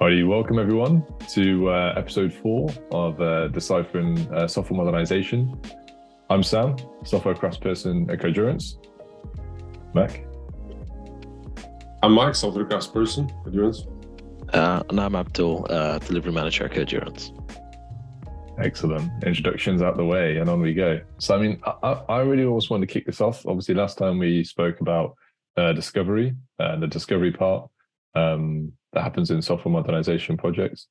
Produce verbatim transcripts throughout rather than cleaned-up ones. Alrighty, welcome everyone to uh, episode four of uh, Deciphering uh, Software Modernization. I'm Sam, software craftsperson at Codurance. Mac? I'm Mike, software craftsperson at Codurance. Uh, and I'm Abdul, uh, delivery manager at Codurance. Excellent. Introductions out the way and on we go. So, I mean, I, I really always wanted to kick this off. Obviously, last time we spoke about uh, discovery and uh, the discovery part. Um, that happens in software modernization projects.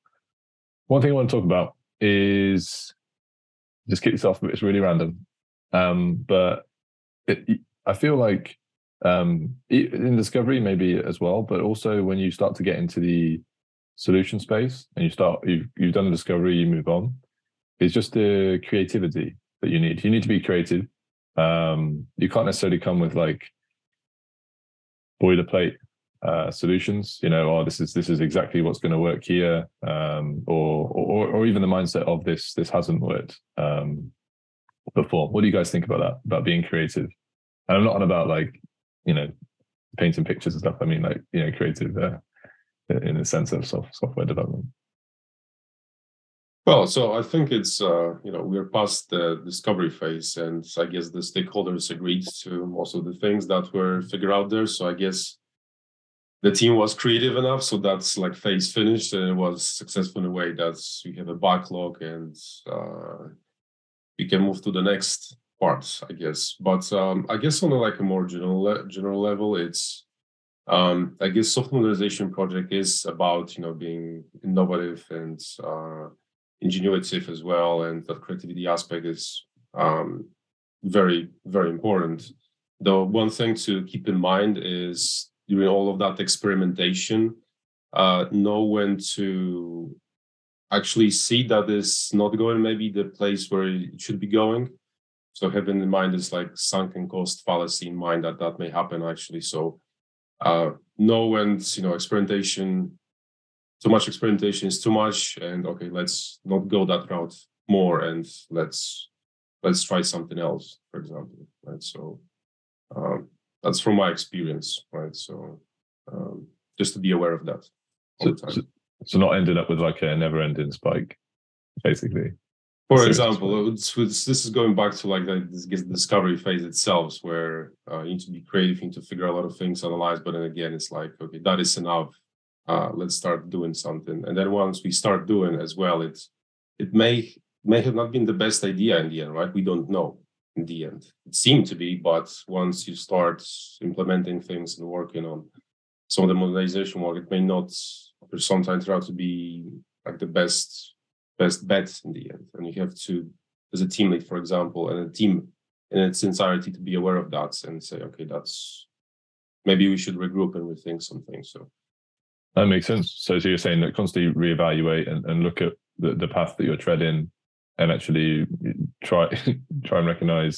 One thing I want to talk about is, just kick this off, but it's really random. Um, but it, I feel like um, in discovery maybe as well, but also when you start to get into the solution space and you start, you've, you've done the discovery, you move on, it's just the creativity that you need. You need to be creative. Um, you can't necessarily come with like boilerplate Uh, solutions, you know, oh, this is this is exactly what's going to work here, um, or, or or even the mindset of this this hasn't worked um, before. What do you guys think about that? About being creative? And I'm not on about like, you know, painting pictures and stuff. I mean, like, you know, creative uh, in the sense of soft, software development. Well, so I think it's uh, you know we're past the discovery phase, and I guess the stakeholders agreed to most of the things that were figured out there. So I guess the team was creative enough, so that's like phase finished, and it was successful in a way that we have a backlog and uh, we can move to the next part, I guess. But um, I guess on a, like a more general general level, it's um, I guess software modernization project is about you know being innovative and uh, ingenuitive as well, and that creativity aspect is um, very very important. The one thing to keep in mind is, during all of that experimentation, uh, know when to actually see that it's not going maybe the place where it should be going. So having in mind this like sunken cost fallacy in mind that that may happen actually. So uh, know when, you know, experimentation, too much experimentation is too much, and okay, let's not go that route more, and let's let's try something else, for example. Right, so. Um, That's from my experience, right? So um, just to be aware of that. So, so, so not ending up with like a never-ending spike, basically. For Seriously. example, it's, it's, this is going back to like the, this discovery phase itself, where uh, you need to be creative, you need to figure out a lot of things, analyze, but then again, it's like, okay, that is enough. Uh, let's start doing something. And then once we start doing as well, it, it may, may have not been the best idea in the end, right? We don't know. In the end, it seemed to be, but once you start implementing things and working on some of the modernization work, it may not sometimes turn out to be like the best best bet in the end. And you have to, as a team lead, for example, and a team in its entirety, to be aware of that and say, okay, that's maybe we should regroup and rethink something. So that makes sense. So, so you're saying that constantly reevaluate and, and look at the, the path that you're treading. And actually try try and recognize,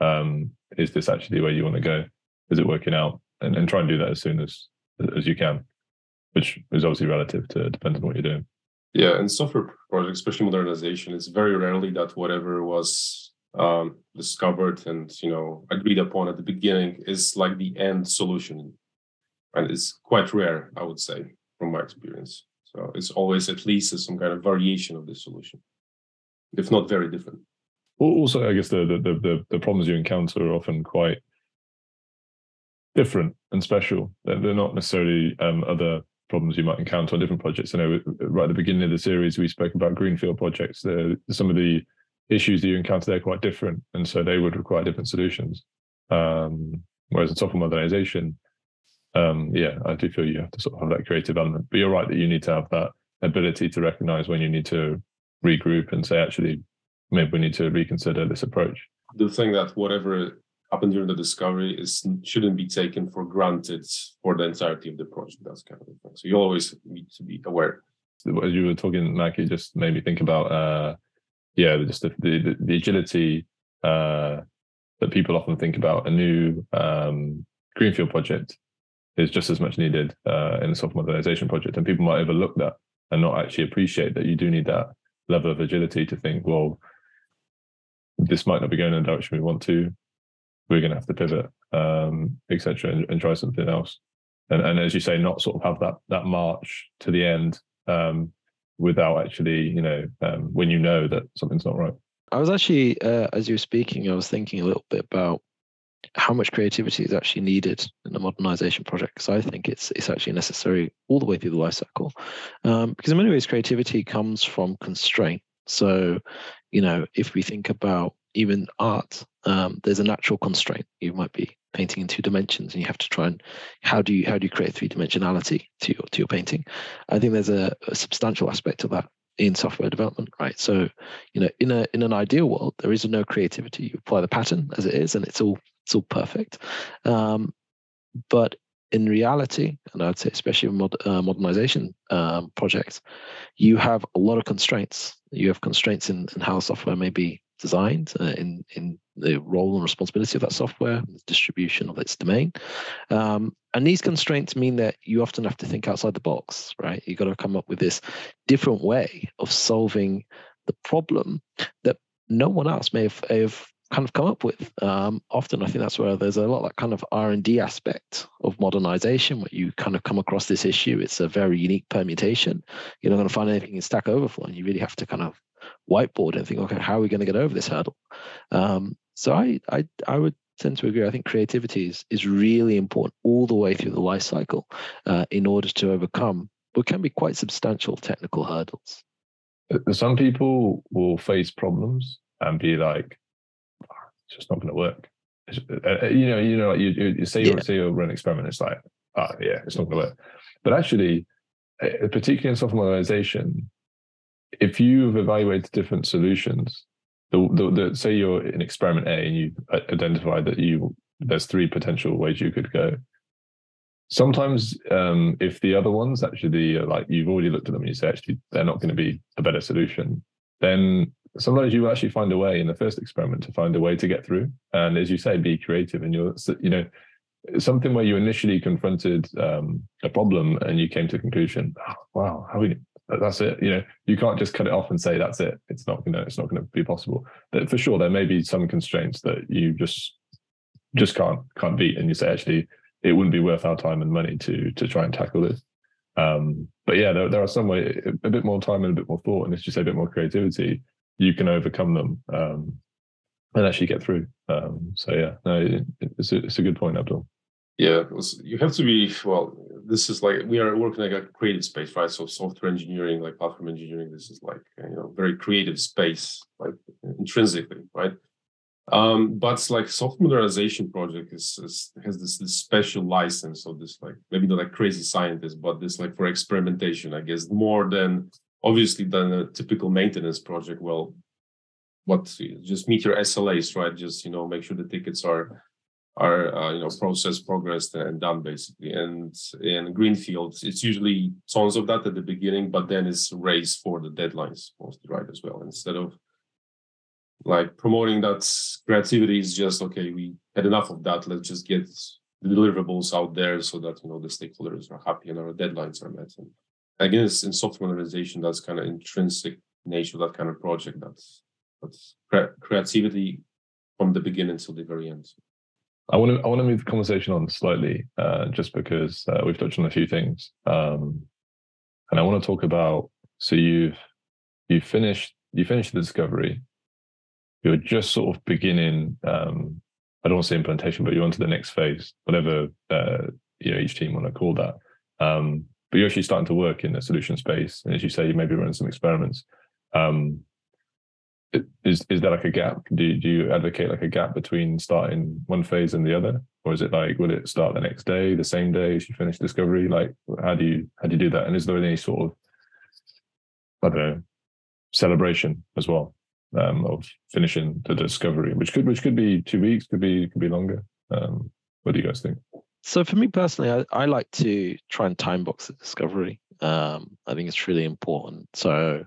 um, is this actually where you want to go? Is it working out? And, and try and do that as soon as as you can, which is obviously relative to depends on what you're doing. Yeah, and software projects, especially modernization, it's very rarely that whatever was um, discovered and you know agreed upon at the beginning is like the end solution, and it's quite rare, I would say, from my experience. So it's always at least some kind of variation of the solution, if not very different. Also, I guess the, the the the problems you encounter are often quite different and special. They're, they're not necessarily um, other problems you might encounter on different projects. You know, right at the beginning of the series, we spoke about greenfield projects. The, some of the issues that you encounter there are quite different, and so they would require different solutions. Um, whereas in software modernization, um, yeah, I do feel you have to sort of have that creative element. But you're right that you need to have that ability to recognize when you need to regroup and say, actually, maybe we need to reconsider this approach. The thing that whatever happened during the discovery is shouldn't be taken for granted for the entirety of the project. That's kind of the thing. So you always need to be aware. As you were talking, Mac, it just made me think about, uh, yeah, just the, the, the agility uh, that people often think about. A new um, greenfield project is just as much needed uh, in a software modernization project. And people might overlook that and not actually appreciate that you do need that level of agility to think, well, this might not be going in the direction we want to, we're going to have to pivot, um, et cetera, and, and try something else. And, and as you say, not sort of have that that march to the end um, without actually, you know, um, when you know that something's not right. I was actually, uh, as you were speaking, I was thinking a little bit about how much creativity is actually needed in a modernization project, because I think it's it's actually necessary all the way through the life cycle. Um, because in many ways, creativity comes from constraint. So, you know, if we think about even art, um, there's a natural constraint. You might be painting in two dimensions, and you have to try and how do you how do you create three dimensionality to your to your painting? I think there's a, a substantial aspect of that in software development, right? So, you know, in a in an ideal world, there is no creativity. You apply the pattern as it is, and it's all it's all perfect. Um, but in reality, and I'd say especially in mod, uh, modernization um, projects, you have a lot of constraints. You have constraints in, in how software may be designed, uh, in in the role and responsibility of that software, the distribution of its domain. Um, and these constraints mean that you often have to think outside the box, right? You've got to come up with this different way of solving the problem that no one else may have, have kind of come up with. Um, often I think that's where there's a lot of that kind of R and D aspect of modernization, where you kind of come across this issue. It's a very unique permutation. You're not going to find anything in Stack Overflow, and you really have to kind of whiteboard and think, okay, how are we going to get over this hurdle? Um, so I, I I would tend to agree. I think creativity is, is really important all the way through the life cycle uh, in order to overcome what can be quite substantial technical hurdles. Some people will face problems and be like, oh, it's just not going to work. Uh, you know, you know, like you, you say you yeah. say you'll run an experiment, it's like, ah, oh, yeah, it's not going to work. But actually, particularly in software modernization, if you've evaluated different solutions, the, the, the, say you're in experiment A and you identify that you there's three potential ways you could go. Sometimes um, if the other ones actually are like you've already looked at them and you say actually they're not going to be a better solution, then sometimes you actually find a way in the first experiment to find a way to get through. And as you say, be creative. And you're, you know, something where you initially confronted um, a problem and you came to a conclusion, oh, wow, how we that's it. You know, you can't just cut it off and say that's it. It's not going to. It's not going to be possible. But for sure, there may be some constraints that you just just can't can't beat, and you say actually it wouldn't be worth our time and money to to try and tackle this. Um, but yeah, there, there are some way a bit more time and a bit more thought, and as you say, a bit more creativity, you can overcome them um, and actually get through. Um, so yeah, no, it, it's a, it's a good point, Abdul. Yeah, you have to be, well, this is like, we are working like a creative space, right? So software engineering, like platform engineering, this is like, you know, very creative space, like intrinsically, right? Um, but like software modernization project is, is has this, this special license of this, like, maybe not like crazy scientist, but this like for experimentation, I guess, more than, obviously, than a typical maintenance project. Well, what, just meet your S L As, right? Just, you know, make sure the tickets are... are uh, you know process progressed and done basically, and in greenfields it's usually tons of that at the beginning, but then it's race for the deadlines mostly, right, as well, instead of like promoting that creativity is just okay, we had enough of that, let's just get the deliverables out there so that, you know, the stakeholders are happy and our deadlines are met. And I guess in software modernization that's kind of intrinsic nature of that kind of project, that's that's cre- creativity from the beginning till the very end. I want to I want to move the conversation on slightly, uh, just because uh, we've touched on a few things, um, and I want to talk about. So you've you finished you finished the discovery. You're just sort of beginning. Um, I don't want to say implementation, but you're onto the next phase, whatever uh, you know each team want to call that. Um, but you're actually starting to work in the solution space, and as you say, you maybe run some experiments. Um, Is is there like a gap? Do, do you advocate like a gap between starting one phase and the other, or is it like will it start the next day, the same day as you finish discovery? Like how do you how do you do that? And is there any sort of I don't know celebration as well um, of finishing the discovery, which could which could be two weeks, could be could be longer. Um, what do you guys think? So for me personally, I, I like to try and time box the discovery. Um, I think it's really important. So.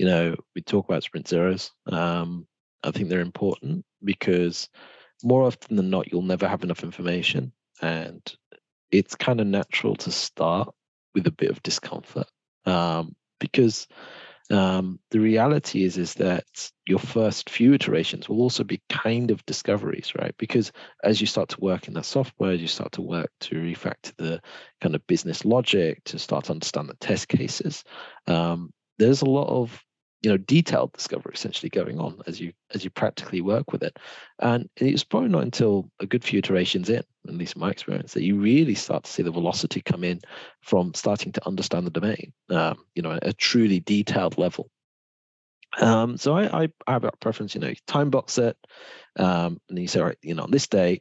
You know, we talk about sprint zeros. Um, I think they're important because more often than not, you'll never have enough information. And it's kind of natural to start with a bit of discomfort um, because Um, the reality is, is that your first few iterations will also be kind of discoveries, right? Because as you start to work in that software, you start to work to refactor the kind of business logic, to start to understand the test cases. Um, there's a lot of, you know, detailed discovery essentially going on as you as you practically work with it. And it's probably not until a good few iterations in, at least in my experience, that you really start to see the velocity come in from starting to understand the domain, um, you know, at a truly detailed level. Um, so I, I, I have a preference, you know, time box it, um, and then you say, all right, you know, on this day,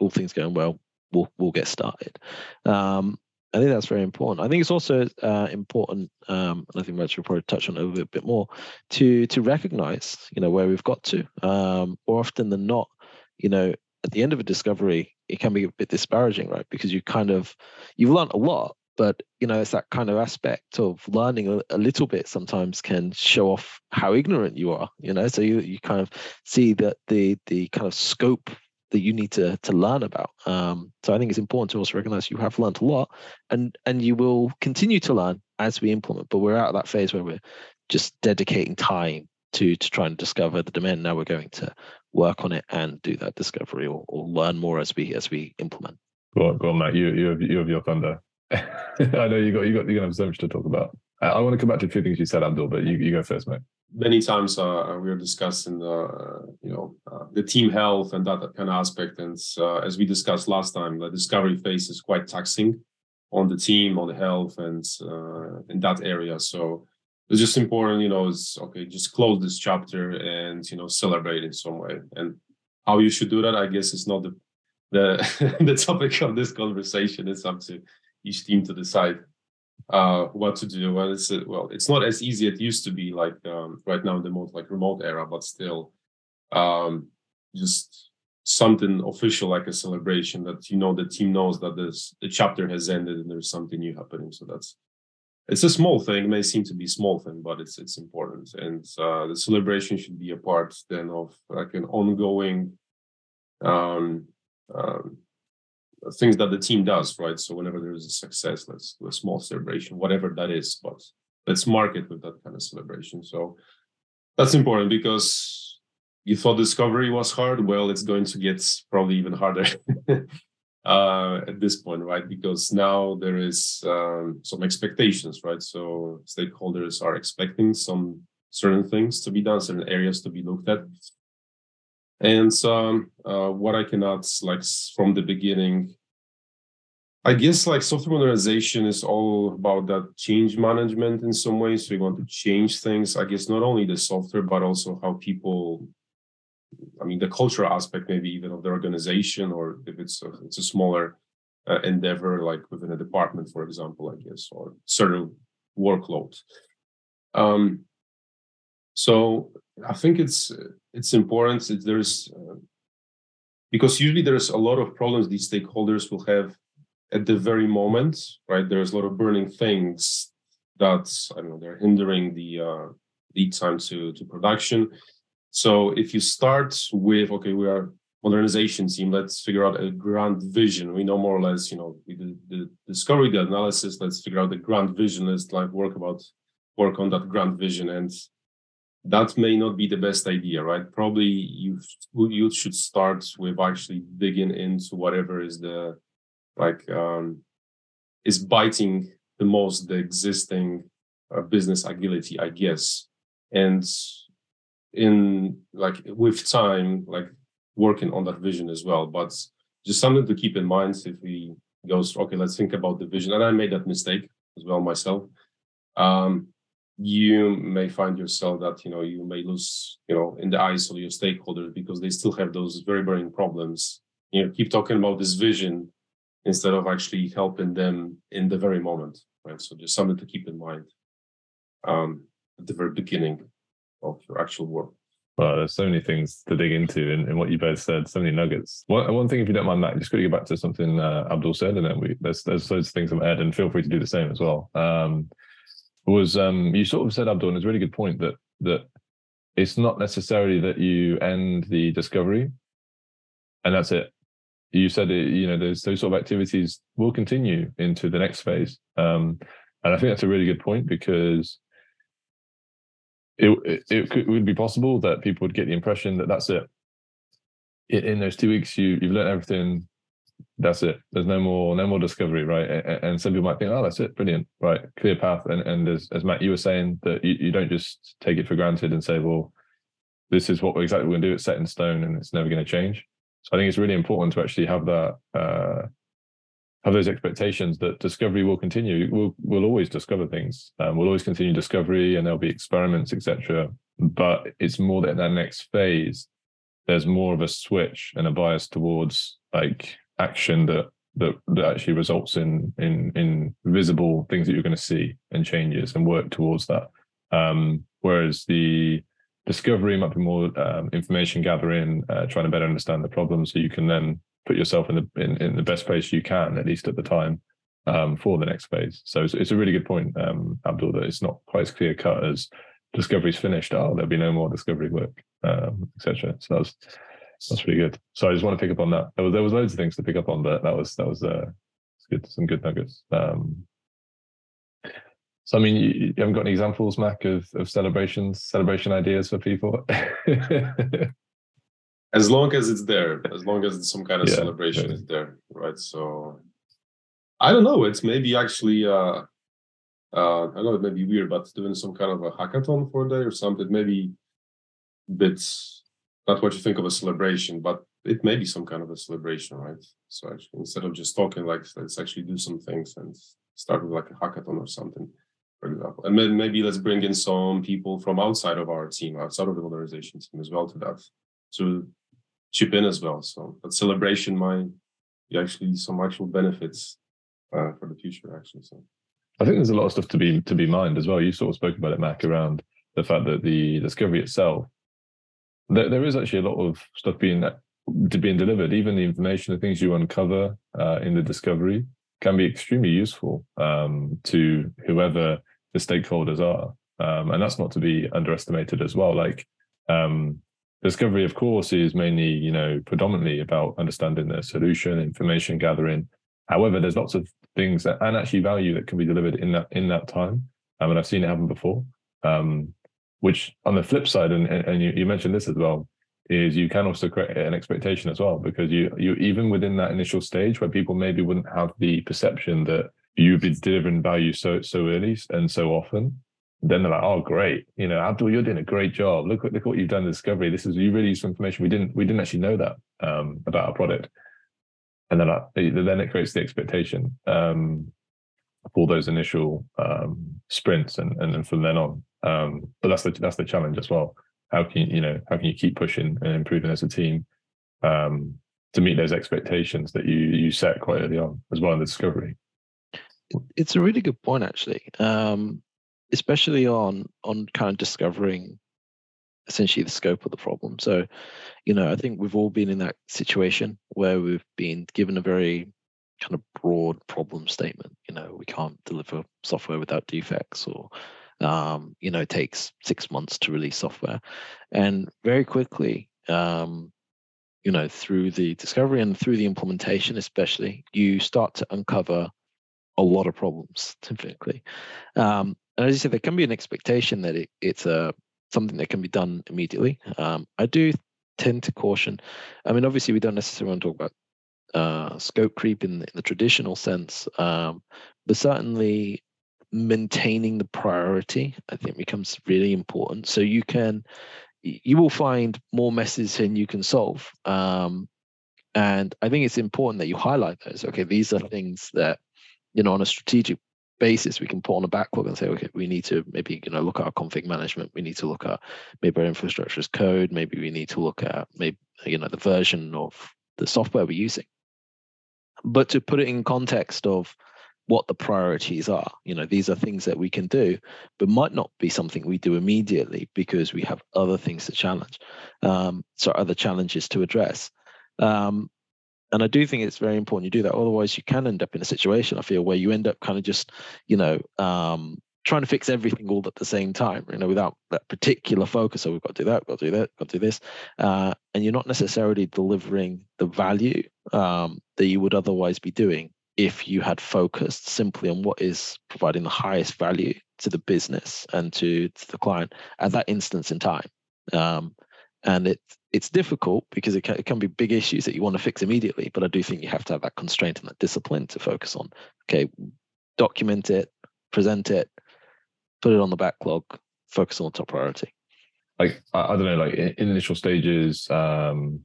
all things going well, we'll, we'll get started. Um, I think that's very important. I think it's also uh, important, um, and I think Rachel will probably touch on it a bit, bit more, to to recognize, you know, where we've got to. Um, more often than not, you know, at the end of a discovery, it can be a bit disparaging, right? Because you kind of, you've learned a lot, but, you know, it's that kind of aspect of learning a, a little bit sometimes can show off how ignorant you are, you know? So you you kind of see that the the kind of scope that you need to to learn about. Um, so I think it's important to also recognize you have learned a lot, and and you will continue to learn as we implement. But we're out of that phase where we're just dedicating time to to try and discover the domain. Now we're going to work on it and do that discovery, or, or learn more as we as we implement. Go on, go on, Matt. You you have, you have your thunder. I know you got you got you're gonna have so much to talk about. I, I want to come back to a few things you said, Abdul, but you you go first, mate. Many times uh, we are discussing, uh, you know, uh, the team health and that kind of aspect. And uh, as we discussed last time, the discovery phase is quite taxing on the team, on the health, and uh, in that area. So it's just important, you know, it's okay, just close this chapter and, you know, celebrate in some way. And how you should do that, I guess, is not the the, the topic of this conversation. It's up to each team to decide uh what to do. Well, it's uh, well it's not as easy as it used to be, like um right now in the most like remote era, but still um just something official, like a celebration that, you know, the team knows that this the chapter has ended and there's something new happening. So that's, it's a small thing, it may seem to be a small thing, but it's it's important. And uh the celebration should be a part then of like an ongoing um um things that the team does, right? So whenever there is a success, let's do a small celebration, whatever that is, but let's mark it with that kind of celebration. So that's important, because you thought discovery was hard. Well, it's going to get probably even harder uh, at this point, right? Because now there is um, some expectations, right? So stakeholders are expecting some certain things to be done, certain areas to be looked at. And um, uh, what I cannot, like from the beginning, I guess like software modernization is all about that change management in some ways. So we want to change things, I guess, not only the software, but also how people, I mean, the cultural aspect, maybe even of the organization, or if it's a, it's a smaller uh, endeavor, like within a department, for example, I guess, or certain workload. Um, so I think it's it's important that there's uh, because usually there's a lot of problems these stakeholders will have at the very moment, right? There's a lot of burning things that, I don't know, they're hindering the uh, lead time to to production. So if you start with, okay, we are modernization team, let's figure out a grand vision. We know more or less, you know, we did the discovery, the analysis. Let's figure out the grand vision. Let's like work about work on that grand vision. And that may not be the best idea, right? Probably you you should start with actually digging into whatever is the, like, um, is biting the most the existing uh, business agility, I guess. And in, like, with time, like, working on that vision as well. But just something to keep in mind if we go, okay, let's think about the vision. And I made that mistake as well myself. Um, you may find yourself that, you know, you may lose, you know, in the eyes of your stakeholders, because they still have those very burning problems. You know, keep talking about this vision instead of actually helping them in the very moment, right? So just something to keep in mind um, at the very beginning of your actual work. Well, there's so many things to dig into in, in what you both said, so many nuggets. One, one thing, if you don't mind, Matt, just quickly go back to something uh, Abdul said, and then we, there's, there's loads of things from Ed, and feel free to do the same as well. Um, was um, you sort of said, Abdul, and it's a really good point, that that it's not necessarily that you end the discovery and that's it. You said it, you know, those those sort of activities will continue into the next phase. Um, and I think that's a really good point, because it it, it, could, it would be possible that people would get the impression that that's it. it in those two weeks, you you've learned everything. That's it. There's no more no more discovery, right? And, and some people might think, oh, that's it, brilliant, right? Clear path. And and as, as Matt, you were saying, that you, you don't just take it for granted and say, well, this is what we're exactly going to do. It's set in stone and it's never going to change. So I think it's really important to actually have that, uh, have those expectations that discovery will continue. We'll we'll always discover things. Um, we'll always continue discovery, and there'll be experiments, et cetera. But it's more that in that next phase, there's more of a switch and a bias towards like action that that, that actually results in in in visible things that you're going to see and changes and work towards that. Um, whereas the discovery might be more um, information gathering, uh, trying to better understand the problem, so you can then put yourself in the in, in the best place you can, at least at the time, um, for the next phase. So it's, it's a really good point, um, Abdul, that it's not quite as clear cut as discovery's finished. Oh, there'll be no more discovery work, um, et cetera. So that's that's really good. So I just want to pick up on that. There was there was loads of things to pick up on, but that was that was uh, good, some good nuggets. Um, So, I mean, you, you haven't got any examples, Mac, of, of celebrations, celebration ideas for people? As long as it's there, as long as it's some kind of yeah, celebration yeah. is there, right? So, I don't know. It's maybe actually, uh, uh, I know it may be weird, but doing some kind of a hackathon for a day or something, maybe it's not what you think of a celebration, but it may be some kind of a celebration, right? So, actually, instead of just talking, like, let's actually do some things and start with like a hackathon or something. For example, and then maybe let's bring in some people from outside of our team, outside of the modernization team as well to that, to chip in as well. So that celebration might be actually some actual benefits uh, for the future, actually. So I think there's a lot of stuff to be to be mined as well. You sort of spoke about it, Mac, around the fact that the discovery itself, there, there is actually a lot of stuff being being delivered. Even the information, the things you uncover uh, in the discovery, can be extremely useful um, to whoever the stakeholders are. Um, and that's not to be underestimated as well. Like um, discovery, of course, is mainly, you know, predominantly about understanding the solution, information gathering. However, there's lots of things that, and actually value that can be delivered in that in that time. Um, and I've seen it happen before, um, which on the flip side, and, and you, you mentioned this as well, is you can also create an expectation as well, because you you even within that initial stage where people maybe wouldn't have the perception that you've been delivering value so so early and so often, then they're like, oh great, you know, Abdul, you're doing a great job. Look what look what you've done in discovery. This is you really useful information. We didn't we didn't actually know that um, about our product. And then that, then it creates the expectation um, for those initial um, sprints and and then from then on. Um, but that's the that's the challenge as well. How can you, you know, how can you keep pushing and improving as a team um, to meet those expectations that you you set quite early on as well in the discovery? It's a really good point, actually, um, especially on on kind of discovering essentially the scope of the problem. So, you know, I think we've all been in that situation where we've been given a very kind of broad problem statement. You know, we can't deliver software without defects, or Um, you know, it takes six months to release software. And very quickly, um, you know, through the discovery and through the implementation especially, you start to uncover a lot of problems typically. Um, and as you said, there can be an expectation that it, it's a, something that can be done immediately. Um, I do tend to caution. I mean, obviously, we don't necessarily want to talk about uh, scope creep in, in the traditional sense, um, but certainly maintaining the priority, I think, becomes really important. So you can, you will find more messes than you can solve. Um, and I think it's important that you highlight those. Okay, these are things that, you know, on a strategic basis, we can put on a backlog and say, okay, we need to maybe, you know, look at our config management. We need to look at maybe our infrastructure as code. Maybe we need to look at maybe, you know, the version of the software we're using. But to put it in context of what the priorities are. You know, these are things that we can do, but might not be something we do immediately because we have other things to challenge. Um, so other challenges to address. Um, and I do think it's very important you do that. Otherwise you can end up in a situation, I feel, where you end up kind of just, you know, um, trying to fix everything all at the same time, you know, without that particular focus. So we've got to do that, we've got to do that, got to do this. Uh, and you're not necessarily delivering the value um, that you would otherwise be doing if you had focused simply on what is providing the highest value to the business and to, to the client at that instance in time. Um, and it, it's difficult because it can, it can be big issues that you want to fix immediately, but I do think you have to have that constraint and that discipline to focus on, okay, document it, present it, put it on the backlog, focus on the top priority. Like, I don't know, like in initial stages, um,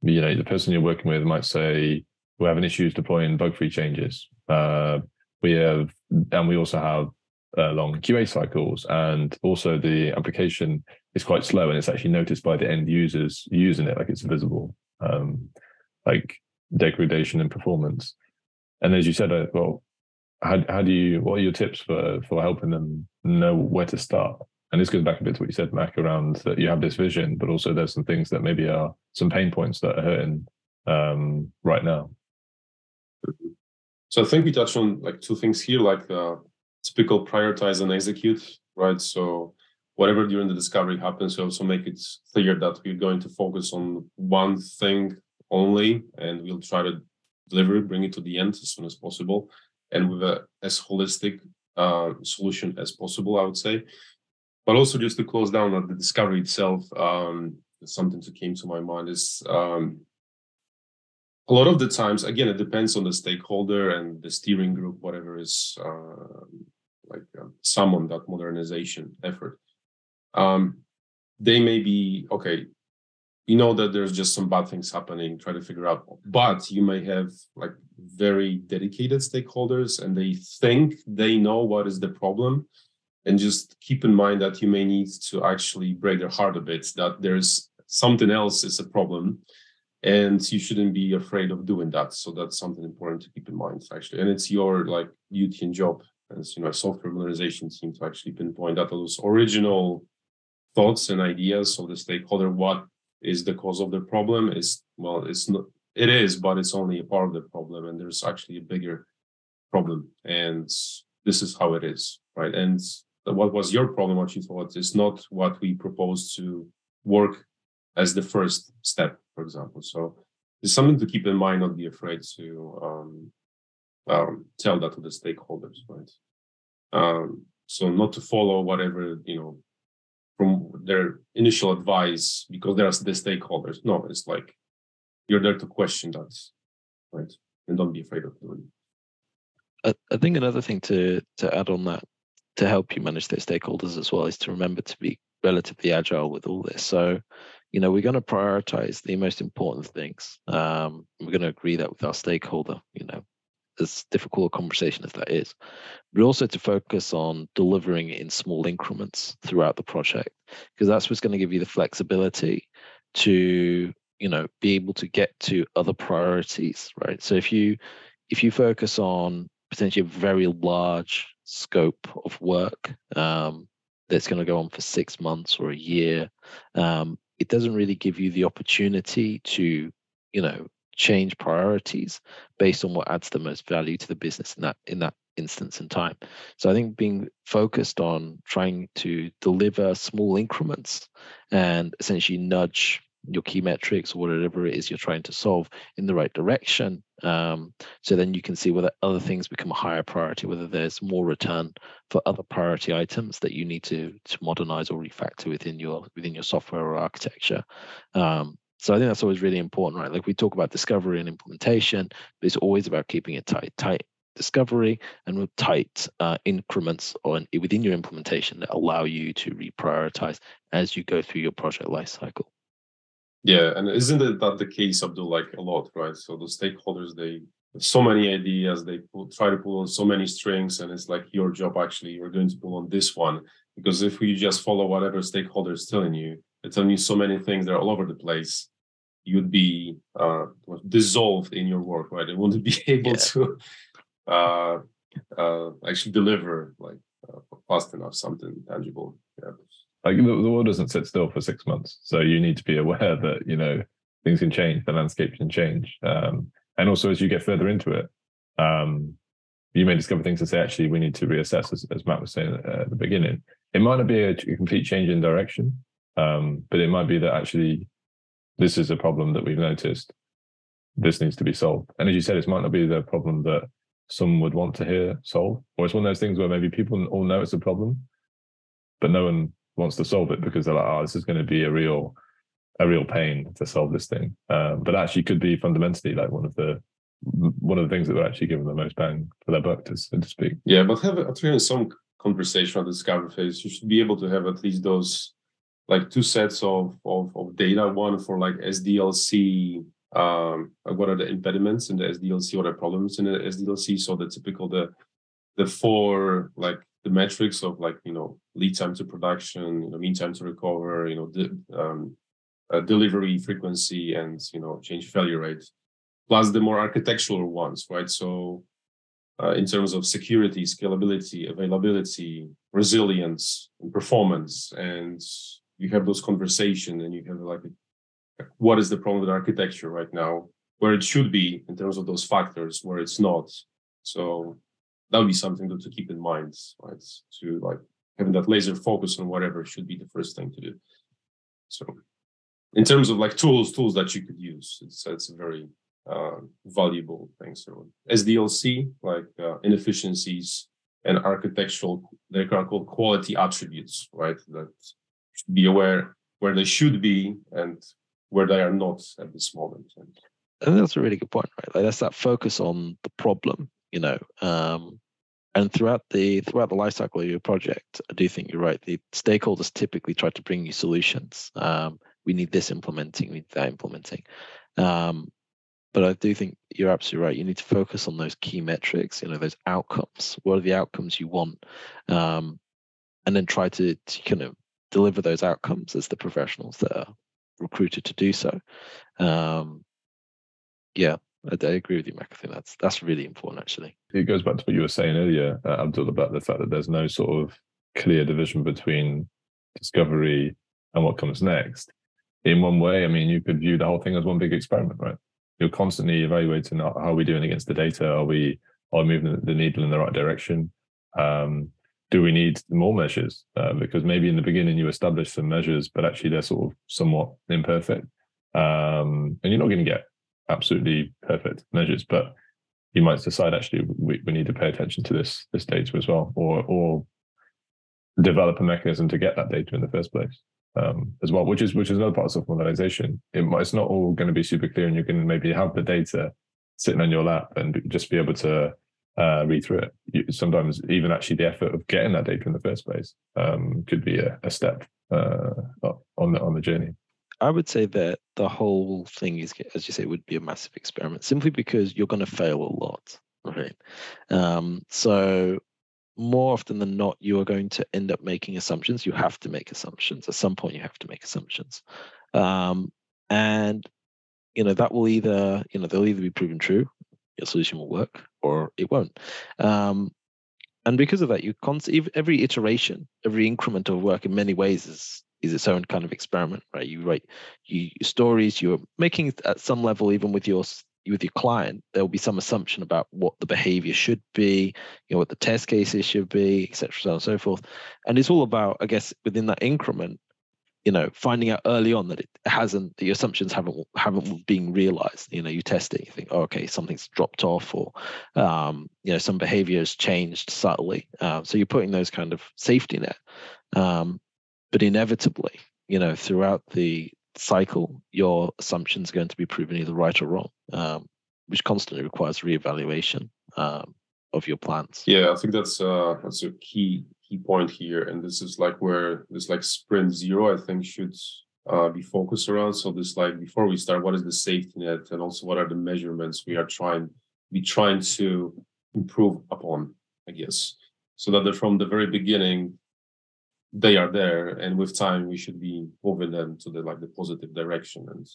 you know, the person you're working with might say, we're having issues deploying bug-free changes. Uh, we have, and we also have uh, long Q A cycles, and also the application is quite slow, and it's actually noticed by the end users using it, like it's visible, um, like degradation in performance. And as you said, uh, well, how, how do you, what are your tips for, for helping them know where to start? And this goes back a bit to what you said, Mac, around that you have this vision, but also there's some things that maybe are some pain points that are hurting um, right now. So I think we touched on like two things here, like the typical prioritize and execute, right? So whatever during the discovery happens, we also make it clear that we're going to focus on one thing only, and we'll try to deliver it, bring it to the end as soon as possible, and with a as holistic uh, solution as possible, I would say. But also just to close down on the discovery itself, um, something that came to my mind is um, a lot of the times, again, it depends on the stakeholder and the steering group, whatever is uh, like uh, summoned that modernization effort. Um, they may be, okay, you know that there's just some bad things happening, try to figure out, but you may have like very dedicated stakeholders and they think they know what is the problem. And just keep in mind that you may need to actually break their heart a bit, that there's something else is a problem, and you shouldn't be afraid of doing that. So that's something important to keep in mind, actually. And it's your like duty and job as, you know, a software modernization team to actually pinpoint that those original thoughts and ideas of the stakeholder, what is the cause of the problem is, well, it's not, it is, but it's only a part of the problem, and there's actually a bigger problem. And this is how it is, right? And what was your problem, what you thought, is not what we propose to work as the first step, for example. So it's something to keep in mind, not be afraid to um, um, tell that to the stakeholders, right? Um, so not to follow whatever, you know, from their initial advice, because there's the stakeholders. No, it's like you're there to question that, right? And don't be afraid of doing it. I, I think another thing to to add on that, to help you manage their stakeholders as well, is to remember to be relatively agile with all this. So, you know, we're going to prioritize the most important things. Um, we're going to agree that with our stakeholder, you know, as difficult a conversation as that is, but also to focus on delivering in small increments throughout the project, because that's what's going to give you the flexibility to, you know, be able to get to other priorities, right? So if you, if you focus on potentially a very large scope of work um, that's going to go on for six months or a year, um, it doesn't really give you the opportunity to, you know, change priorities based on what adds the most value to the business in that in that instance in time. So I think being focused on trying to deliver small increments and essentially nudge your key metrics or whatever it is you're trying to solve in the right direction. Um, so then you can see whether other things become a higher priority, whether there's more return for other priority items that you need to, to modernize or refactor within your within your software or architecture. Um, so I think that's always really important, right? Like we talk about discovery and implementation, but it's always about keeping it tight, tight discovery and with tight uh, increments on within your implementation that allow you to reprioritize as you go through your project lifecycle. Yeah, and isn't it that the case, Abdul, like a lot, right? So the stakeholders, they have so many ideas, they pull, try to pull on so many strings, and it's like your job actually, you're going to pull on this one. Because if you just follow whatever stakeholder is telling you, they're telling you so many things, they're all over the place, you'd be uh, dissolved in your work, right? You wouldn't be able yeah. to uh, uh, actually deliver like uh, fast enough something tangible. Yeah. Like the, the world doesn't sit still for six months. So you need to be aware that, you know, things can change, the landscape can change. Um, and also as you get further into it, um, you may discover things that say, actually, we need to reassess, as, as Matt was saying at uh, the beginning. It might not be a complete change in direction, um, but it might be that actually this is a problem that we've noticed. This needs to be solved. And as you said, it might not be the problem that some would want to hear solved. Or it's one of those things where maybe people all know it's a problem, but no one wants to solve it because they're like, oh, this is going to be a real a real pain to solve this thing. Um, but actually could be fundamentally like one of the one of the things that would actually give them the most bang for their buck, to, so to speak. Yeah, but have at least some conversation at the discovery phase. You should be able to have at least those like two sets of of, of data, one for like S D L C, um, what are the impediments in the S D L C, what are problems in the S D L C. So the typical, the the four like the metrics of like, you know, lead time to production, you know, mean time to recover, you know, de- um, uh, delivery frequency, and, you know, change failure rate, plus the more architectural ones, right? So uh, in terms of security, scalability, availability, resilience, and performance, and you have those conversations, and you have like, a, what is the problem with architecture right now, where it should be in terms of those factors, where it's not. So that would be something to, to keep in mind, right? To like having that laser focus on whatever should be the first thing to do. So in terms of like tools, tools that you could use, it's, it's a very uh, valuable thing. So S D L C, like uh, inefficiencies and architectural, they are called quality attributes, right? That should be aware where they should be and where they are not at this moment. And I think that's a really good point, right? Like that's that focus on the problem, you know, um, and throughout the throughout the life cycle of your project, I do think you're right. The stakeholders typically try to bring you solutions. Um, we need this implementing, we need that implementing. Um, but I do think you're absolutely right. You need to focus on those key metrics, you know, those outcomes. What are the outcomes you want? Um, and then try to, to kind of deliver those outcomes as the professionals that are recruited to do so. Um, yeah. I agree with you, Mac. I think that's that's really important, actually. It goes back to what you were saying earlier, uh, Abdul, about the fact that there's no sort of clear division between discovery and what comes next. In one way, I mean, you could view the whole thing as one big experiment, right? You're constantly evaluating how are we doing against the data? Are we are we moving the needle in the right direction? Um, do we need more measures? Uh, because maybe in the beginning you establish some measures, but actually they're sort of somewhat imperfect. Um, and you're not going to get absolutely perfect measures, but you might decide actually we, we need to pay attention to this this data as well, or or develop a mechanism to get that data in the first place um, as well, which is which is another part of software modernization. It, it's not all going to be super clear, and you're going to maybe have the data sitting on your lap and just be able to uh, read through it. You, sometimes even actually the effort of getting that data in the first place um, could be a, a step uh, on the on the journey. I would say that the whole thing is, as you say, would be a massive experiment, simply because you're going to fail a lot, right? Um, so more often than not, you are going to end up making assumptions. You have to make assumptions. At some point, you have to make assumptions. Um, and, you know, that will either, you know, they'll either be proven true, your solution will work, or it won't. Um, and because of that, you const- every iteration, every increment of work in many ways is, is its own kind of experiment, right? You write you, your stories, you're making at some level, even with your with your client, there'll be some assumption about what the behavior should be, you know, what the test cases should be, et cetera, so on and so forth. And it's all about, I guess, within that increment, you know, finding out early on that it hasn't, the assumptions haven't haven't been realized. You know, you test it, you think, oh, okay, something's dropped off, or, um, you know, some behavior has changed subtly. Uh, so you're putting those kind of safety net. Um, But inevitably, you know, throughout the cycle, your assumptions are going to be proven either right or wrong, um, which constantly requires reevaluation um, of your plans. Yeah, I think that's uh, that's a key key point here, and this is like where this like sprint zero, I think, should uh, be focused around. So this like before we start, what is the safety net, and also what are the measurements we are trying we trying to improve upon, I guess, so that from the very beginning, they are there, and with time we should be moving them to the like the positive direction. And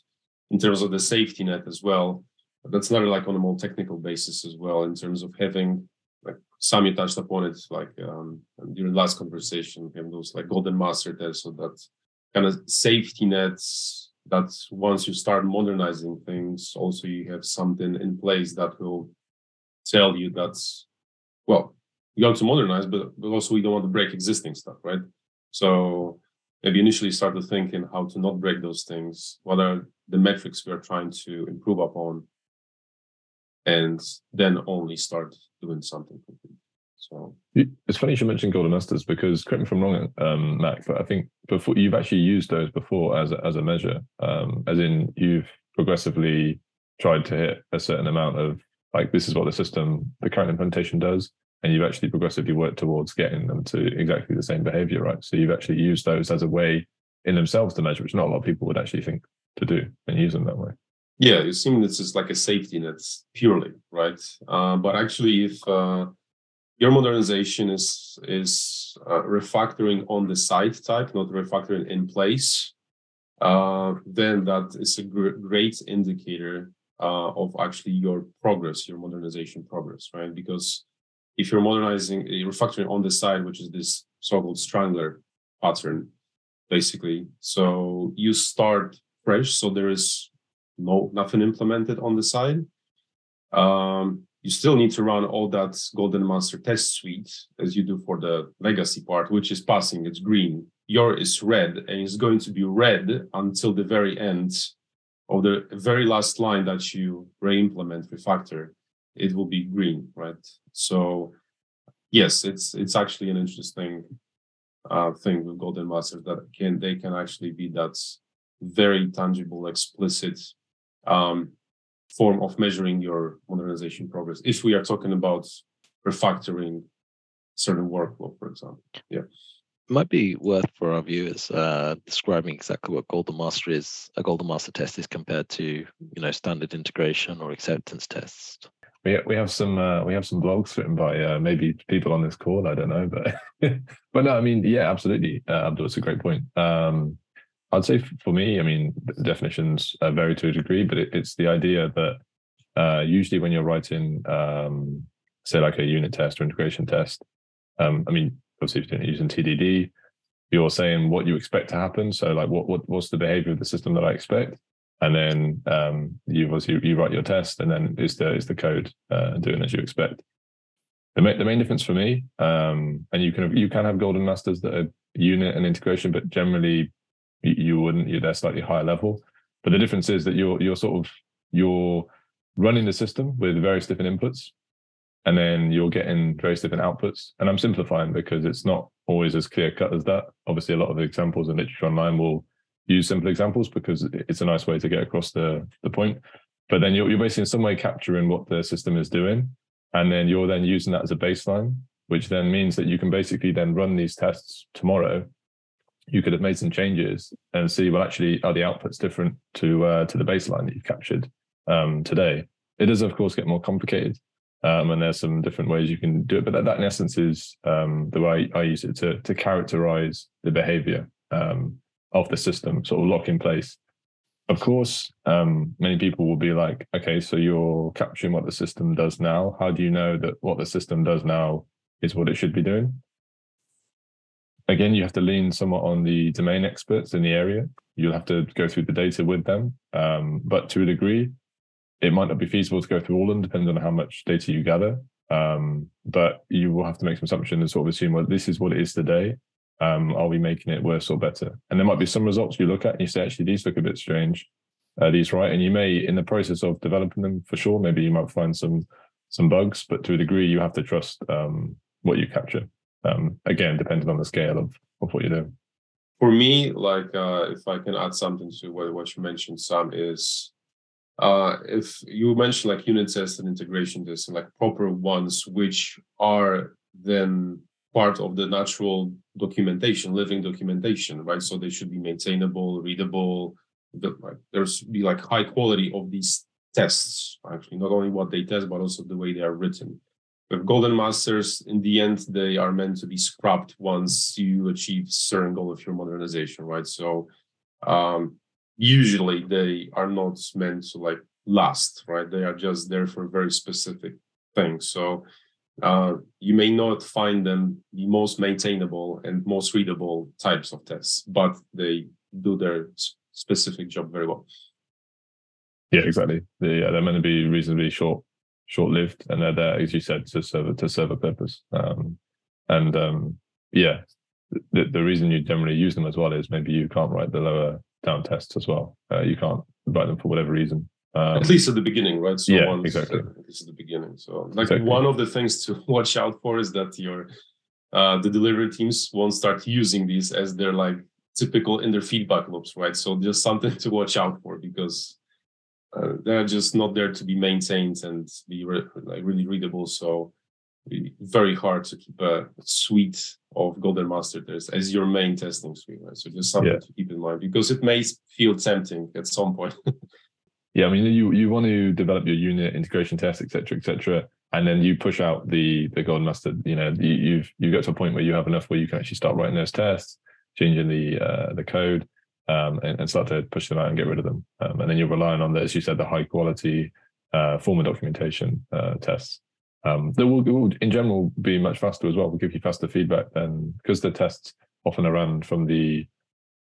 in terms of the safety net as well, that's not like on a more technical basis as well, in terms of having, like Sami touched upon it, like um, during the last conversation, having those like golden master tests, so that kind of safety nets that once you start modernizing things, also you have something in place that will tell you that's, well, you want to modernize, but, but also we don't want to break existing stuff, right? So maybe initially start to thinking how to not break those things. What are the metrics we are trying to improve upon? and then only start doing something completely. So it's funny you should mention golden masters, because correct me if I'm wrong, um, Mac, but I think before you've actually used those before as a, as a measure, um, as in you've progressively tried to hit a certain amount of like this is what the system, the current implementation does, and you've actually progressively worked towards getting them to exactly the same behavior, right? So you've actually used those as a way in themselves to measure, which not a lot of people would actually think to do and use them that way. Yeah, it seems it's just like a safety net purely, right? Uh, but actually, if uh, your modernization is is uh, refactoring on the site type, not refactoring in place, uh, then that is a gr great indicator uh, of actually your progress, your modernization progress, right? Because if you're modernizing, you're refactoring on the side, which is this so-called strangler pattern, basically. So you start fresh. So there is no nothing implemented on the side. Um, you still need to run all that golden master test suite as you do for the legacy part, which is passing. It's green. Your is red, and it's going to be red until the very end of the very last line that you re-implement, refactor. It will be green, right? So yes, it's it's actually an interesting uh, thing with golden masters that can they can actually be that very tangible, explicit um, form of measuring your modernization progress. If we are talking about refactoring certain workflow, for example, yeah, it might be worth for our viewers uh, describing exactly what golden master is. A golden master test is compared to you know standard integration or acceptance tests. We we have some uh, we have some blogs written by uh, maybe people on this call. I don't know, but but no, I mean, yeah, absolutely, uh, Abdul. It's a great point. Um, I'd say for me, I mean, the definitions uh, vary to a degree, but it, it's the idea that uh, usually when you're writing, um, say, like a unit test or integration test, um, I mean, obviously if you're using T D D, you're saying what you expect to happen. So, like, what what what's the behavior of the system that I expect? And then um, you obviously you write your test, and then is the is the code uh, doing as you expect? The main the main difference for me, um, and you can you can have golden masters that are unit and integration, but generally you, you wouldn't. You're they're slightly higher level. But the difference is that you're you're sort of you're running the system with various different inputs, and then you're getting various different outputs. And I'm simplifying because it's not always as clear cut as that. Obviously, a lot of the examples in literature online will use simple examples because it's a nice way to get across the, the point. But then you're, you're basically in some way capturing what the system is doing. And then you're then using that as a baseline, which then means that you can basically then run these tests tomorrow. You could have made some changes and see, well, actually, are the outputs different to uh, to the baseline that you've captured um, today? It does, of course, get more complicated. Um, and there's some different ways you can do it. But that, that in essence, is um, the way I use it to, to characterize the behavior Um of the system, sort of lock in place. Of course, um, many people will be like, okay, so you're capturing what the system does now. How do you know that what the system does now is what it should be doing? Again, you have to lean somewhat on the domain experts in the area. You'll have to go through the data with them. Um, but to a degree, it might not be feasible to go through all of them, depending on how much data you gather. Um, but you will have to make some assumption and sort of assume, well, this is what it is today. Um, are we making it worse or better? And there might be some results you look at and you say, actually, these look a bit strange. Are these right? And you may, in the process of developing them, for sure, maybe you might find some some bugs, but to a degree, you have to trust um, what you capture. Um, again, depending on the scale of, of what you're doing. For me, like, uh, if I can add something to what, what you mentioned, Sam, is uh, if you mentioned like unit tests and integration tests, and like proper ones, which are then part of the natural documentation, living documentation, right? So they should be maintainable, readable. The, like, there should be like high quality of these tests, actually, not only what they test, but also the way they are written. With golden masters, in the end, they are meant to be scrapped once you achieve certain goal of your modernization, right? So um, usually they are not meant to like last, right? They are just there for very specific things. So Uh, you may not find them the most maintainable and most readable types of tests, but they do their specific job very well. Yeah, exactly. They're, they're meant to be reasonably short, short-lived, and they're there, as you said, to serve to serve a purpose. Um, and um, yeah, the, the reason you generally use them as well is maybe you can't write the lower down tests as well. Uh, you can't write them for whatever reason. Um, at least at the beginning, right? So yeah, exactly. Uh, at least at the beginning. So like exactly. One of the things to watch out for is that your uh, the delivery teams won't start using these as their like typical in their feedback loops, right? So just something to watch out for, because uh, they're just not there to be maintained and be re like really readable. So very hard to keep a suite of golden master tests as your main testing suite, right? So just something yeah. to keep in mind, because it may feel tempting at some point. Yeah, I mean, you you want to develop your unit integration tests, et cetera, et cetera, and then you push out the the golden master. You know, you, you've you got to a point where you have enough where you can actually start writing those tests, changing the uh, the code, um, and, and start to push them out and get rid of them. Um, and then you're relying on, the, as you said, the high quality uh, formal documentation uh, tests. Um, that will, will in general be much faster as well. Will give you faster feedback than, because the tests often are run from the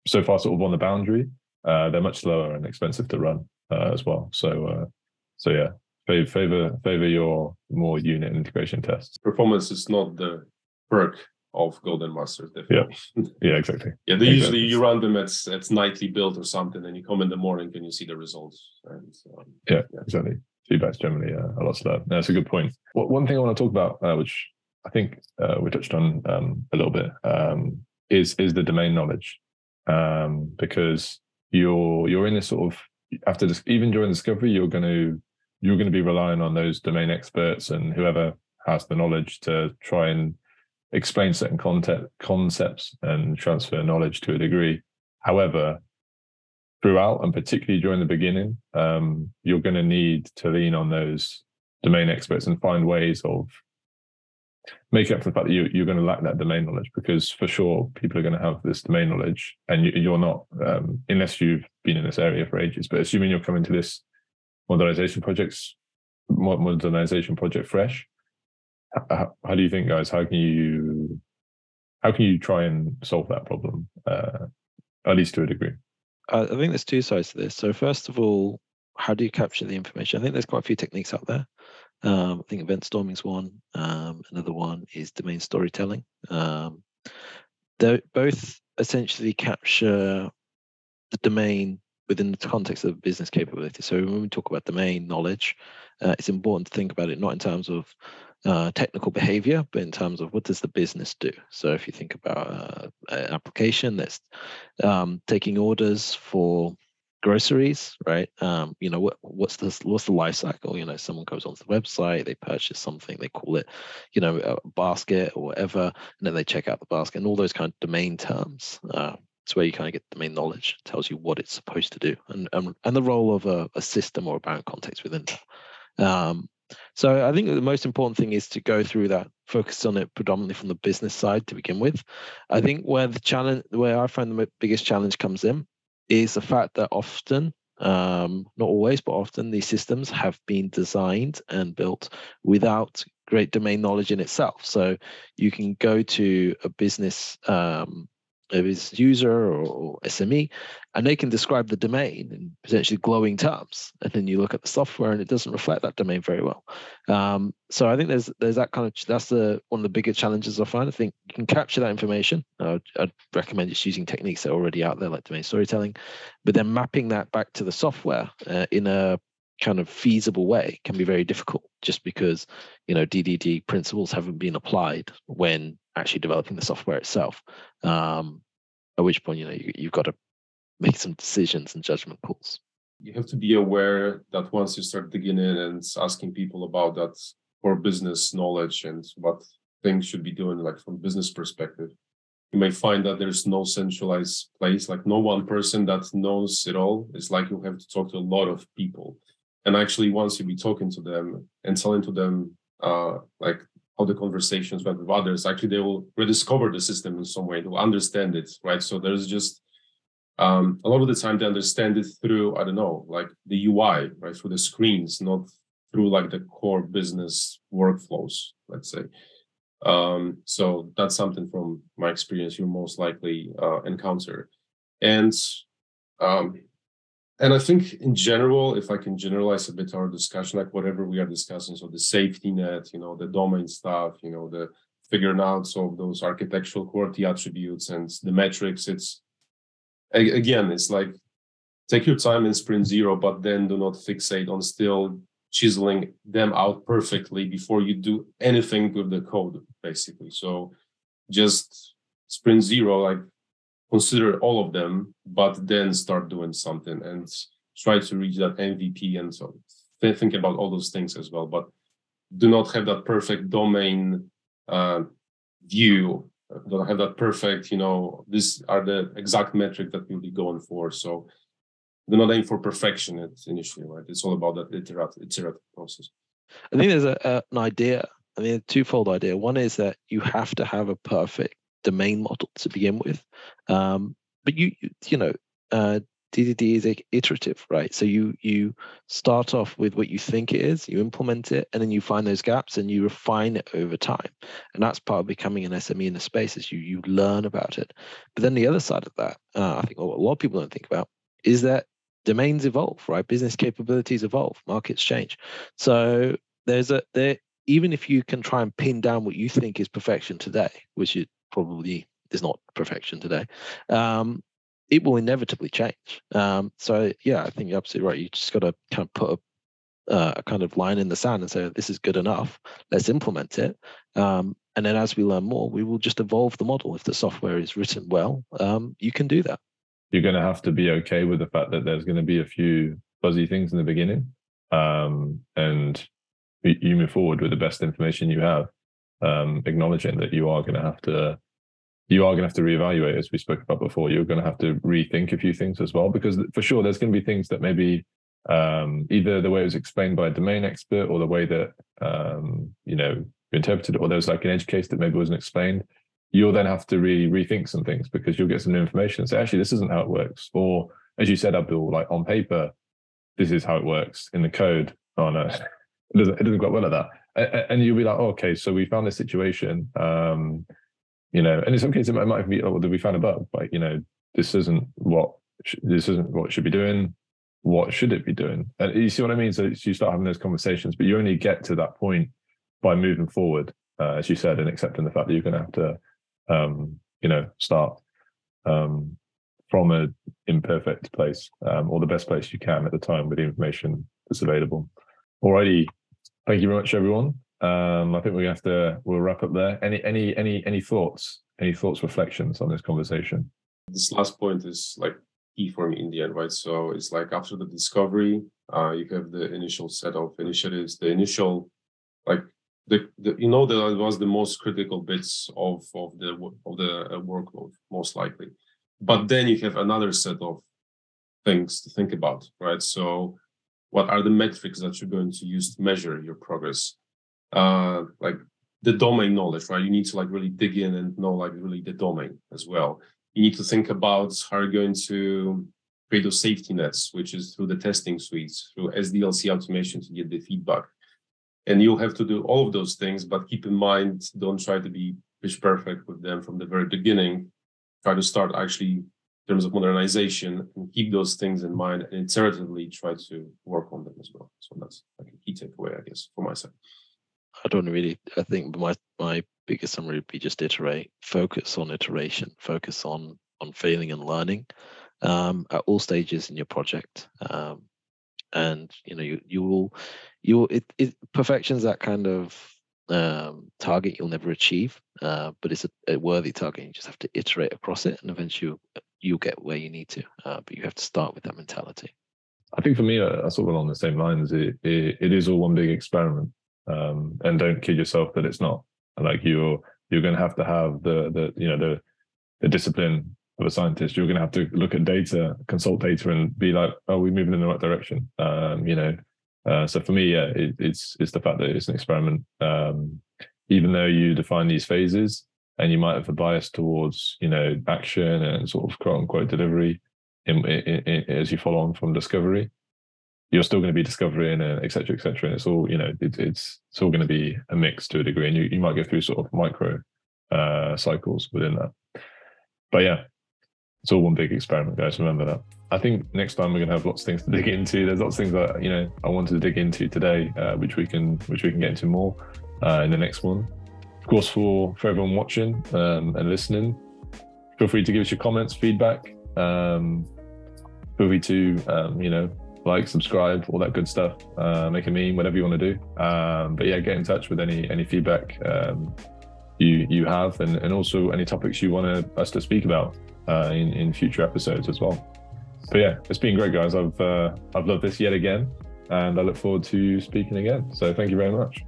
so far sort of on the boundary. Uh, they're much slower and expensive to run. Uh, as well, so uh, so yeah, favor, favor favor your more unit integration tests. Performance is not the perk of golden masters, definitely. Yeah, yeah, exactly. Yeah, they exactly. usually you run them at at nightly build or something, and you come in the morning and you see the results. And um, yeah, yeah, exactly. Feedback's generally uh, a lot slower. No, that's a good point. Well, one thing I want to talk about, uh, which I think uh, we touched on um, a little bit, um, is is the domain knowledge, um, because you're you're in this sort of after this, even during discovery, you're going to you're going to be relying on those domain experts and whoever has the knowledge to try and explain certain concept concepts and transfer knowledge to a degree. However, throughout and particularly during the beginning, um, you're going to need to lean on those domain experts and find ways of make up for the fact that you, you're going to lack that domain knowledge, because for sure people are going to have this domain knowledge, and you, you're not, um, unless you've been in this area for ages. But assuming you're coming to this modernization projects, modernization project fresh, how, how do you think, guys? How can you, how can you try and solve that problem, uh, at least to a degree? I think there's two sides to this. So first of all, how do you capture the information? I think there's quite a few techniques out there. Um, I think event storming is one. Um, another one is domain storytelling. Um, they both essentially capture the domain within the context of business capability. So when we talk about domain knowledge, uh, it's important to think about it not in terms of uh, technical behavior, but in terms of what does the business do. So if you think about uh, an application that's um, taking orders for groceries, right? Um, you know, what what's this what's the life cycle? You know, someone goes onto the website, they purchase something, they call it, you know, a basket or whatever, and then they check out the basket, and all those kind of domain terms. Uh, it's where you kind of get domain knowledge. It tells you what it's supposed to do, and um, and the role of a, a system or a bound context within that. Um, so I think the most important thing is to go through that, focus on it predominantly from the business side to begin with. I think where the challenge, where I find the biggest challenge comes in, is the fact that often, um, not always, but often these systems have been designed and built without great domain knowledge in itself. So you can go to a business, um, a business user or, or S M E, and they can describe the domain in potentially glowing terms. And then you look at the software and it doesn't reflect that domain very well. Um, so I think there's there's that kind of, that's the one of the bigger challenges I find. I think you can capture that information. Uh, I'd recommend just using techniques that are already out there, like domain storytelling, but then mapping that back to the software uh, in a kind of feasible way can be very difficult, just because, you know, D D D principles haven't been applied when actually developing the software itself. Um, at which point, you know, you, you've got to make some decisions and judgment calls. You have to be aware that once you start digging in and asking people about that core business knowledge and what things should be doing, like from a business perspective, you may find that there's no centralized place, like no one person that knows it all. It's like you have to talk to a lot of people. And actually, once you be talking to them and telling to them uh, like how the conversations went with others, actually they will rediscover the system in some way. They will understand it, right? So there's just um, a lot of the time they understand it through, I don't know, like the U I, right? Through the screens, not through like the core business workflows, let's say. Um, so that's something from my experience you most likely uh, encounter. And um, And I think in general, if I can generalize a bit our discussion, like whatever we are discussing, so the safety net, you know, the domain stuff, you know, the figuring out of those architectural quality attributes and the metrics, it's, again, it's like Take your time in sprint zero, but then do not fixate on still chiseling them out perfectly before you do anything with the code, basically. So just sprint zero, like consider all of them, but then start doing something and try to reach that M V P. And so think about all those things as well, but do not have that perfect domain uh, view. Don't have that perfect, you know, these are the exact metric that we'll be going for. So do not aim for perfection it's initially, right? It's all about that iterative, iterative process. I think there's a, a, an idea, I mean, a twofold idea. One is that you have to have a perfect domain model to begin with. Um, but, you you know, uh, D D D is iterative, right? So you you start off with what you think it is, you implement it, and then you find those gaps and you refine it over time. And that's part of becoming an S M E in the space, is you, you learn about it. But then the other side of that, uh, I think what a lot of people don't think about, is that domains evolve, right? Business capabilities evolve, markets change. So there's a there, even if you can try and pin down what you think is perfection today, which it probably is not perfection today, um, it will inevitably change. Um, so yeah, I think you're absolutely right. You just got to kind of put a, uh, a kind of line in the sand and say, this is good enough, let's implement it. Um, and then as we learn more, we will just evolve the model. If the software is written well, um, you can do that. You're going to have to be okay with the fact that there's going to be a few fuzzy things in the beginning, um, and you move forward with the best information you have, um, acknowledging that you are going to have to, you are going to have to reevaluate, as we spoke about before. You're going to have to rethink a few things as well, because for sure there's going to be things that maybe um, either the way it was explained by a domain expert or the way that um, you know interpreted, or there was like an edge case that maybe wasn't explained. You'll then have to really rethink some things because you'll get some new information and say, actually, this isn't how it works. Or as you said, Abdul, like on paper, this is how it works. In the code, oh no, it doesn't, it doesn't quite well at that. And you'll be like, oh, okay, so we found this situation, um, you know, and in some cases it might be, oh, we found a bug, like, you know, this isn't what, sh- this isn't what it should be doing. What should it be doing? And you see what I mean? So you start having those conversations, but you only get to that point by moving forward, uh, as you said, and accepting the fact that you're going to have to, Um, you know, start um, from an imperfect place, um, or the best place you can at the time with the information that's available. Alrighty, thank you very much, everyone. Um, I think we're gonna have to we'll wrap up there. Any any any any thoughts? Any thoughts, reflections on this conversation? This last point is like key for me in the end, right? So it's like after the discovery, uh, you have the initial set of initiatives, the initial like. The, the, you know that was the most critical bits of, of the of the uh, workload, most likely. But then you have another set of things to think about, right? So what are the metrics that you're going to use to measure your progress? Uh, like the domain knowledge, right? You need to like really dig in and know like really the domain as well. You need to think about how you're going to create those safety nets, which is through the testing suites, through S D L C automation to get the feedback. And you'll have to do all of those things, but keep in mind, don't try to be pitch perfect with them from the very beginning. Try to start actually in terms of modernization and keep those things in mind and iteratively try to work on them as well. So that's like a key takeaway, I guess, for myself. I don't really, I think my, my biggest summary would be just iterate, focus on iteration, focus on, on failing and learning um, at all stages in your project. Um, And you know you you will you will, it, it perfection's that kind of um, target you'll never achieve, uh, but it's a, a worthy target. You just have to iterate across it, and eventually you'll, you'll get where you need to. Uh, but you have to start with that mentality. I think for me, I, I sort of along the same lines. It, it it is all one big experiment, um, and don't kid yourself that it's not. Like you're you're going to have to have the the you know the the discipline of a scientist. You're going to have to look at data, consult data, and be like, "Are we moving in the right direction?" Um, you know. Uh, so for me, yeah, it, it's it's the fact that it's an experiment. Um, even though you define these phases, and you might have a bias towards you know action and sort of quote unquote delivery, in, in, in, as you follow on from discovery, you're still going to be discovering and et cetera, et cetera. And it's all you know. It, it's it's all going to be a mix to a degree, and you you might go through sort of micro uh, cycles within that. But yeah. It's all one big experiment, guys. Remember that. I think next time we're going to have lots of things to dig into. There's lots of things that you know I wanted to dig into today, uh, which we can which we can get into more uh, in the next one. Of course, for for everyone watching um, and listening, feel free to give us your comments, feedback. Um, feel free to, um, you know, like, subscribe, all that good stuff, uh, make a meme, whatever you want to do. Um, but yeah, get in touch with any any feedback um, you you have, and, and also any topics you want us to speak about uh, in, in future episodes as well. But yeah, it's been great, guys. I've uh, I've loved this yet again, and I look forward to speaking again. So thank you very much.